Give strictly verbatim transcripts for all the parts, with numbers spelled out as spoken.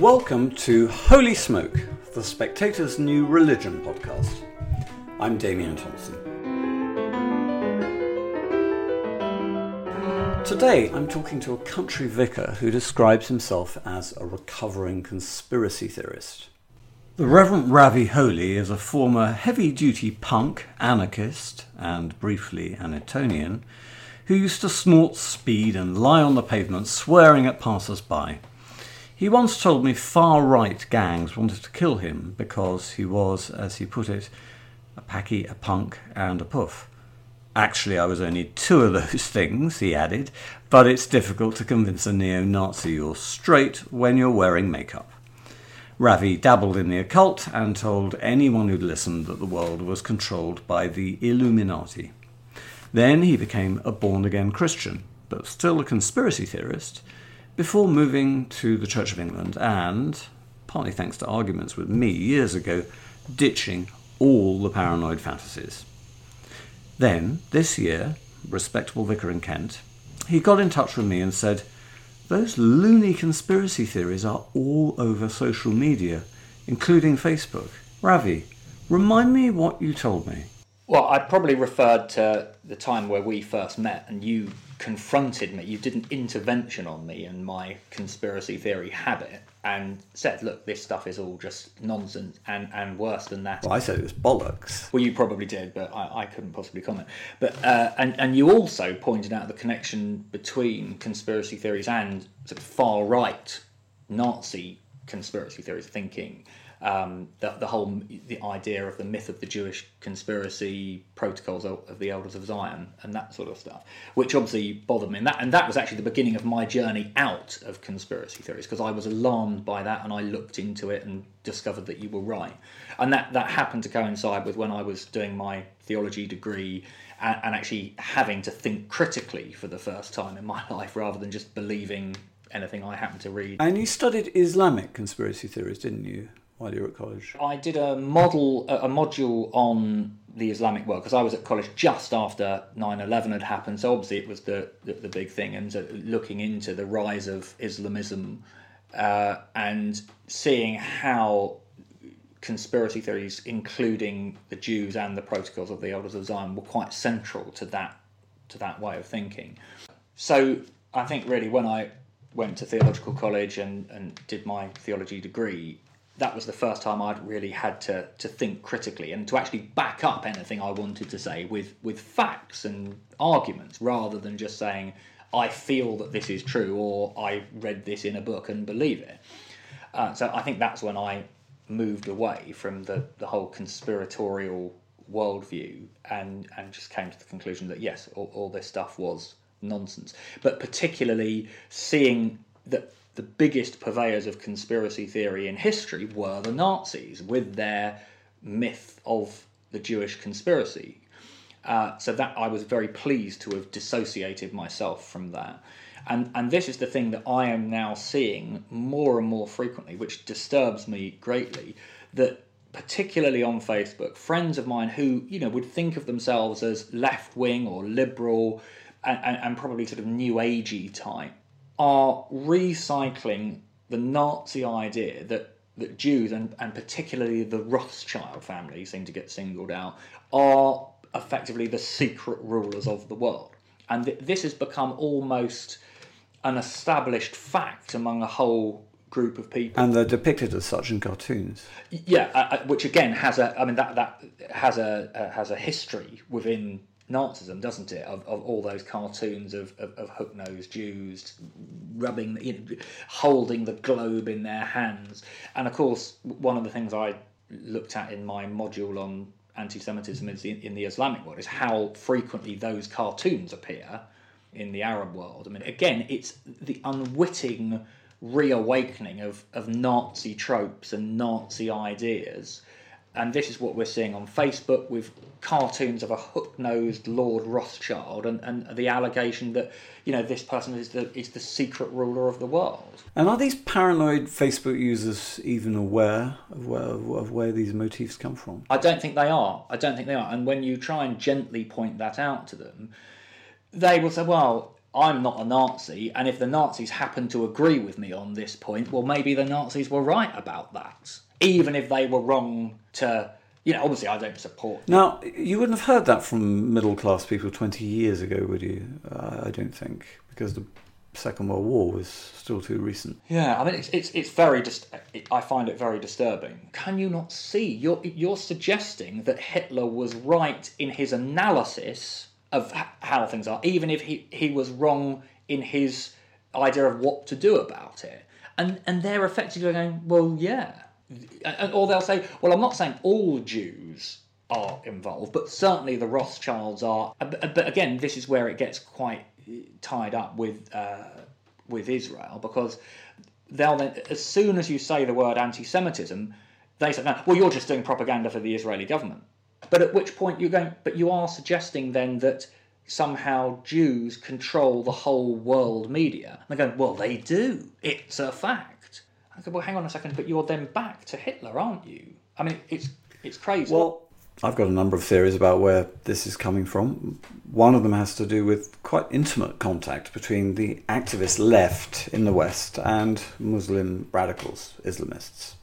Welcome to Holy Smoke, the Spectator's New Religion podcast. I'm Damian Thompson. Today I'm talking to a country vicar who describes himself as a recovering conspiracy theorist. The Rev Ravi Holy is a former heavy-duty punk, anarchist, and briefly an Etonian, who used to snort speed and lie on the pavement swearing at passers-by. He once told me far-right gangs wanted to kill him because he was, as he put it, a packy, a punk, and a puff. Actually, I was only two of those things, he added, but it's difficult to convince a neo-Nazi you're straight when you're wearing makeup. Ravi dabbled in the occult and told anyone who'd listened that the world was controlled by the Illuminati. Then he became a born-again Christian, but still a conspiracy theorist, before moving to the Church of England and, partly thanks to arguments with me years ago, ditching all the paranoid fantasies. Then, this year, respectable vicar in Kent, he got in touch with me and said, "Those loony conspiracy theories are all over social media, including Facebook. Ravi, remind me what you told me." Well, I probably referred to the time where we first met and you confronted me. You did an intervention on me and my conspiracy theory habit and said, "Look, this stuff is all just nonsense and, and worse than that." Well, I said it was bollocks. Well, you probably did, but I, I couldn't possibly comment. But uh, and, and you also pointed out the connection between conspiracy theories and sort of far-right Nazi conspiracy theories, thinking um, the, the whole the idea of the myth of the Jewish conspiracy, Protocols of the Elders of Zion, and that sort of stuff, which obviously bothered me. And that, and that was actually the beginning of my journey out of conspiracy theories, because I was alarmed by that and I looked into it and discovered that you were right. And that, that happened to coincide with when I was doing my theology degree and, and actually having to think critically for the first time in my life rather than just believing anything I happened to read. And you studied Islamic conspiracy theories, didn't you, while you were at college? I did a model, a module on the Islamic world, because I was at college just after nine eleven had happened, so obviously it was the, the, the big thing, and so looking into the rise of Islamism uh, and seeing how conspiracy theories, including the Jews and the Protocols of the Elders of Zion, were quite central to that to that way of thinking. So I think really when I went to theological college and, and did my theology degree, that was the first time I'd really had to to think critically and to actually back up anything I wanted to say with, with facts and arguments, rather than just saying, "I feel that this is true," or "I read this in a book and believe it." Uh, so I think that's when I moved away from the, the whole conspiratorial worldview and, and just came to the conclusion that, yes, all, all this stuff was nonsense. But particularly seeing that the biggest purveyors of conspiracy theory in history were the Nazis, with their myth of the Jewish conspiracy. Uh, so that I was very pleased to have dissociated myself from that. And, and this is the thing that I am now seeing more and more frequently, which disturbs me greatly, that particularly on Facebook, friends of mine who, you know, would think of themselves as left-wing or liberal, And, and, and probably sort of new agey type, are recycling the Nazi idea that, that Jews, and, and particularly the Rothschild family, seem to get singled out, are effectively the secret rulers of the world. And th- this has become almost an established fact among a whole group of people. And they're depicted as such in cartoons. Yeah, uh, uh, which again has a, I mean, that, that has a uh, has a history within Nazism, doesn't it, of, of all those cartoons of, of, of hook-nosed Jews rubbing, you know, holding the globe in their hands. And of course, one of the things I looked at in my module on anti-Semitism is in, in the Islamic world is how frequently those cartoons appear in the Arab world. I mean, again, it's the unwitting reawakening of, of Nazi tropes and Nazi ideas. And this is what we're seeing on Facebook with cartoons of a hook-nosed Lord Rothschild and, and the allegation that, you know, this person is the is the secret ruler of the world. And are these paranoid Facebook users even aware of where, of where these motifs come from? I don't think they are. I don't think they are. And when you try and gently point that out to them, they will say, "Well, I'm not a Nazi, and if the Nazis happen to agree with me on this point, well, maybe the Nazis were right about that, even if they were wrong to... You know, obviously I don't support them. Now, you wouldn't have heard that from middle-class people twenty years ago, would you? Uh, I don't think, because the Second World War was still too recent. Yeah, I mean, it's it's, it's very... Dis- I find it very disturbing. Can you not see? You're, you're suggesting that Hitler was right in his analysis of how things are, even if he, he was wrong in his idea of what to do about it. And and they're effectively going, well, yeah. Or they'll say, well, I'm not saying all Jews are involved, but certainly the Rothschilds are. But again, this is where it gets quite tied up with uh, with Israel, because they'll then, as soon as you say the word anti-Semitism, they say, no, well, you're just doing propaganda for the Israeli government. But at which point you're going, but you are suggesting then that somehow Jews control the whole world media. And they're going, well, they do. It's a fact. I go, well, hang on a second, but you're then back to Hitler, aren't you? I mean, it's it's crazy. Well, I've got a number of theories about where this is coming from. One of them has to do with quite intimate contact between the activist left in the West and Muslim radicals, Islamists.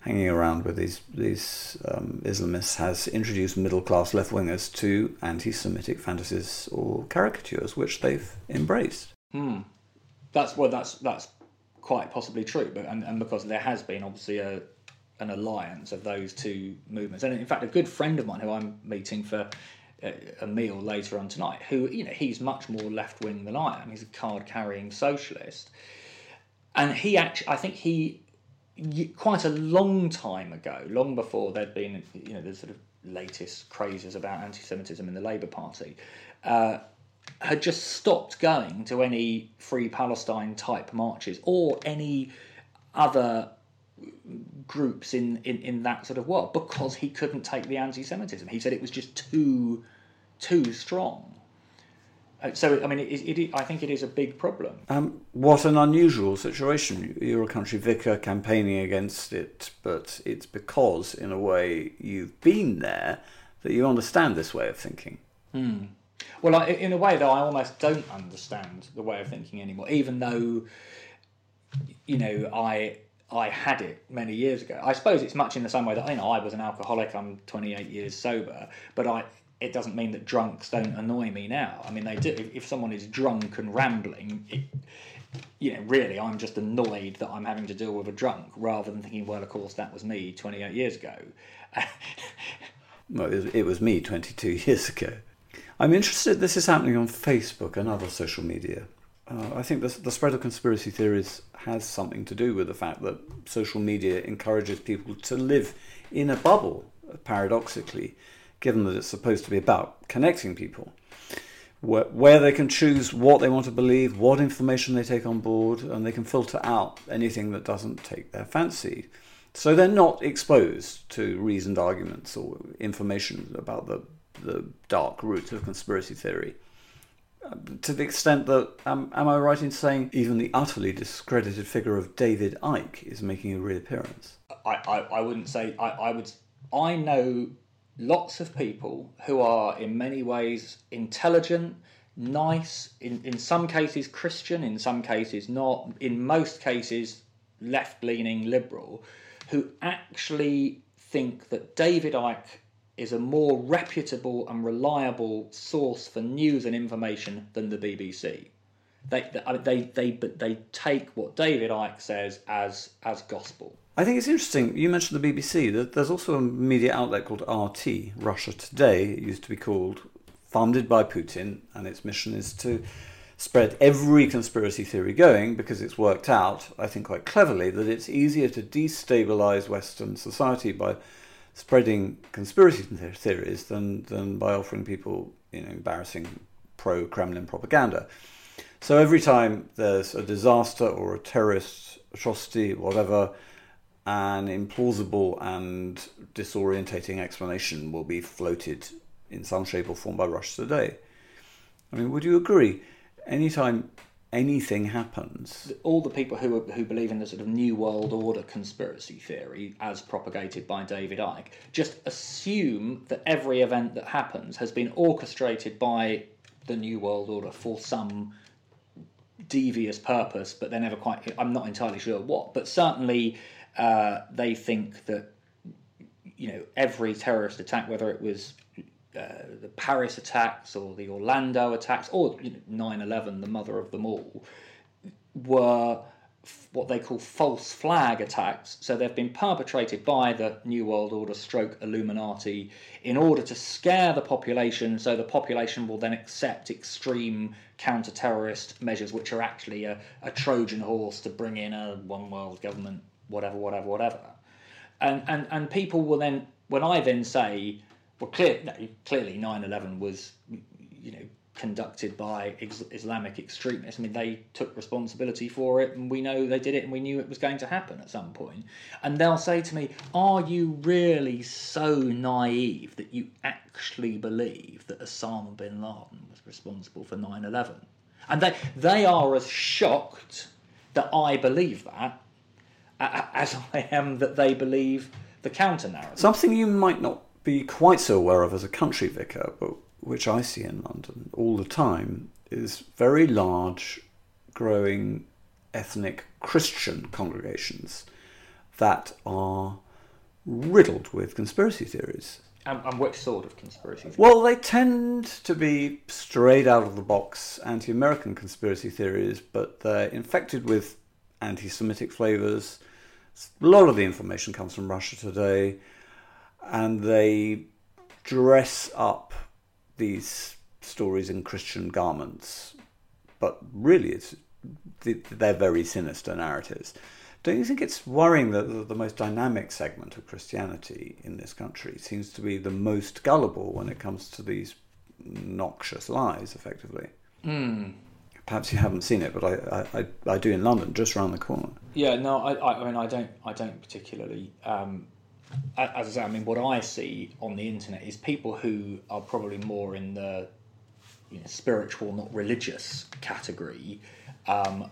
Hanging around with these these um, Islamists has introduced middle-class left-wingers to anti-Semitic fantasies or caricatures, which they've embraced. Hmm. That's well, that's that's quite possibly true, but and, and because there has been obviously a an alliance of those two movements, and in fact, a good friend of mine who I'm meeting for a, a meal later on tonight, who you know he's much more left-wing than I am. He's a card-carrying socialist, and he actually, I think he. quite a long time ago, long before there'd been, you know, the sort of latest crazes about anti-Semitism in the Labour Party, uh, had just stopped going to any Free Palestine type marches or any other groups in, in, in that sort of world, because he couldn't take the anti-Semitism. He said it was just too, too strong. So, I mean, it, it, it, I think it is a big problem. Um, what an unusual situation. You're a country vicar campaigning against it, but it's because, in a way, you've been there that you understand this way of thinking. Mm. Well, I, in a way, though, I almost don't understand the way of thinking anymore, even though, you know, I... I had it many years ago. I suppose it's much in the same way that, you know, I was an alcoholic, I'm twenty-eight years sober, but I it doesn't mean that drunks don't annoy me now. I mean, they do. If, if someone is drunk and rambling, it, you know, really, I'm just annoyed that I'm having to deal with a drunk, rather than thinking, well, of course, that was me twenty-eight years ago. Well, it was me twenty-two years ago. I'm interested, this is happening on Facebook and other social media. Uh, I think the, the spread of conspiracy theories has something to do with the fact that social media encourages people to live in a bubble, paradoxically, given that it's supposed to be about connecting people, where, where they can choose what they want to believe, what information they take on board, and they can filter out anything that doesn't take their fancy. So they're not exposed to reasoned arguments or information about the, the dark roots of conspiracy theory. To the extent that, um, am I right in saying, even the utterly discredited figure of David Icke is making a reappearance? I, I, I wouldn't say, I, I would, I know lots of people who are in many ways intelligent, nice, in, in some cases Christian, in some cases not, in most cases left-leaning liberal, who actually think that David Icke is a more reputable and reliable source for news and information than the B B C. They they they but they, they take what David Icke says as as gospel. I think it's interesting. You mentioned the B B C. There's also a media outlet called R T, Russia Today, it used to be called, funded by Putin, and its mission is to spread every conspiracy theory going, because it's worked out, I think quite cleverly, that it's easier to destabilise Western society by spreading conspiracy theories than, than by offering people, you know, embarrassing pro-Kremlin propaganda. So every time there's a disaster or a terrorist atrocity, whatever, an implausible and disorientating explanation will be floated in some shape or form by Russia Today. I mean, would you agree? Anytime anything happens, all the people who are, who believe in the sort of New World Order conspiracy theory as propagated by David Icke just assume that every event that happens has been orchestrated by the New World Order for some devious purpose, but they're never quite, I'm not entirely sure what, but certainly uh, they think that, you know, every terrorist attack, whether it was uh, the Paris attacks or the Orlando attacks or you know, nine eleven, the mother of them all, were f- what they call false flag attacks. So they've been perpetrated by the New World Order stroke Illuminati in order to scare the population, so the population will then accept extreme counter-terrorist measures, which are actually a, a Trojan horse to bring in a one world government, whatever, whatever, whatever. And, and and people will then, when I then say, well, clear, no, clearly nine eleven was, you know, conducted by ex- Islamic extremists. I mean, they took responsibility for it, and we know they did it, and we knew it was going to happen at some point. And they'll say to me, are you really so naive that you actually believe that Osama bin Laden was responsible for nine eleven? And they, they are as shocked that I believe that as I am that they believe the counter-narrative. Something you might not be quite so aware of as a country vicar, but which I see in London all the time, is very large, growing ethnic Christian congregations that are riddled with conspiracy theories. And, and which sort of conspiracy theories? Well, they tend to be straight out of the box anti-American conspiracy theories, but they're infected with anti-Semitic flavours. A lot of the information comes from Russia today, and they dress up these stories in Christian garments, but really it's they're very sinister narratives. Don't you think it's worrying that the most dynamic segment of Christianity in this country seems to be the most gullible when it comes to these noxious lies, effectively? Mm. Perhaps you haven't seen it, but I, I, I do in London, just round the corner. Yeah, no, I, I mean, I don't, I don't particularly. Um, as I say, I mean, what I see on the internet is people who are probably more in the you know, spiritual, not religious category, um,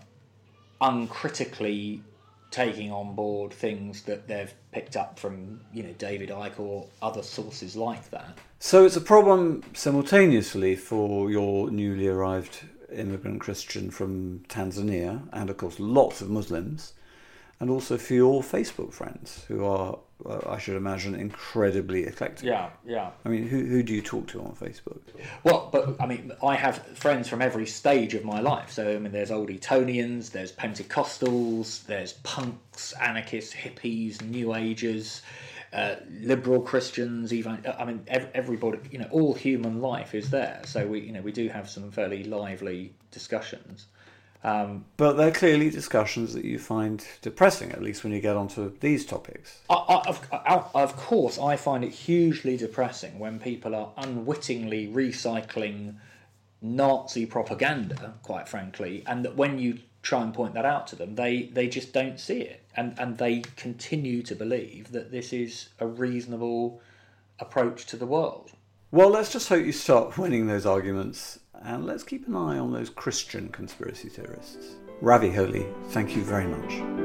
uncritically taking on board things that they've picked up from, you know, David Icke or other sources like that. So it's a problem simultaneously for your newly arrived immigrant Christian from Tanzania, and of course lots of Muslims, and also for your Facebook friends who are, I should imagine, incredibly eclectic. Yeah, yeah. I mean, who who do you talk to on Facebook? Well, but I mean, I have friends from every stage of my life. So I mean, there's old Etonians, there's Pentecostals, there's punks, anarchists, hippies, New Agers, uh, liberal Christians. Even I mean, everybody. You know, all human life is there. So we, you know, we do have some fairly lively discussions. Um, but they're clearly discussions that you find depressing, at least when you get onto these topics. I, I, of, I, of course, I find it hugely depressing when people are unwittingly recycling Nazi propaganda, quite frankly, and that when you try and point that out to them, they, they just don't see it. And, and they continue to believe that this is a reasonable approach to the world. Well, let's just hope you start winning those arguments. And let's keep an eye on those Christian conspiracy theorists. Ravi Holy, thank you very much.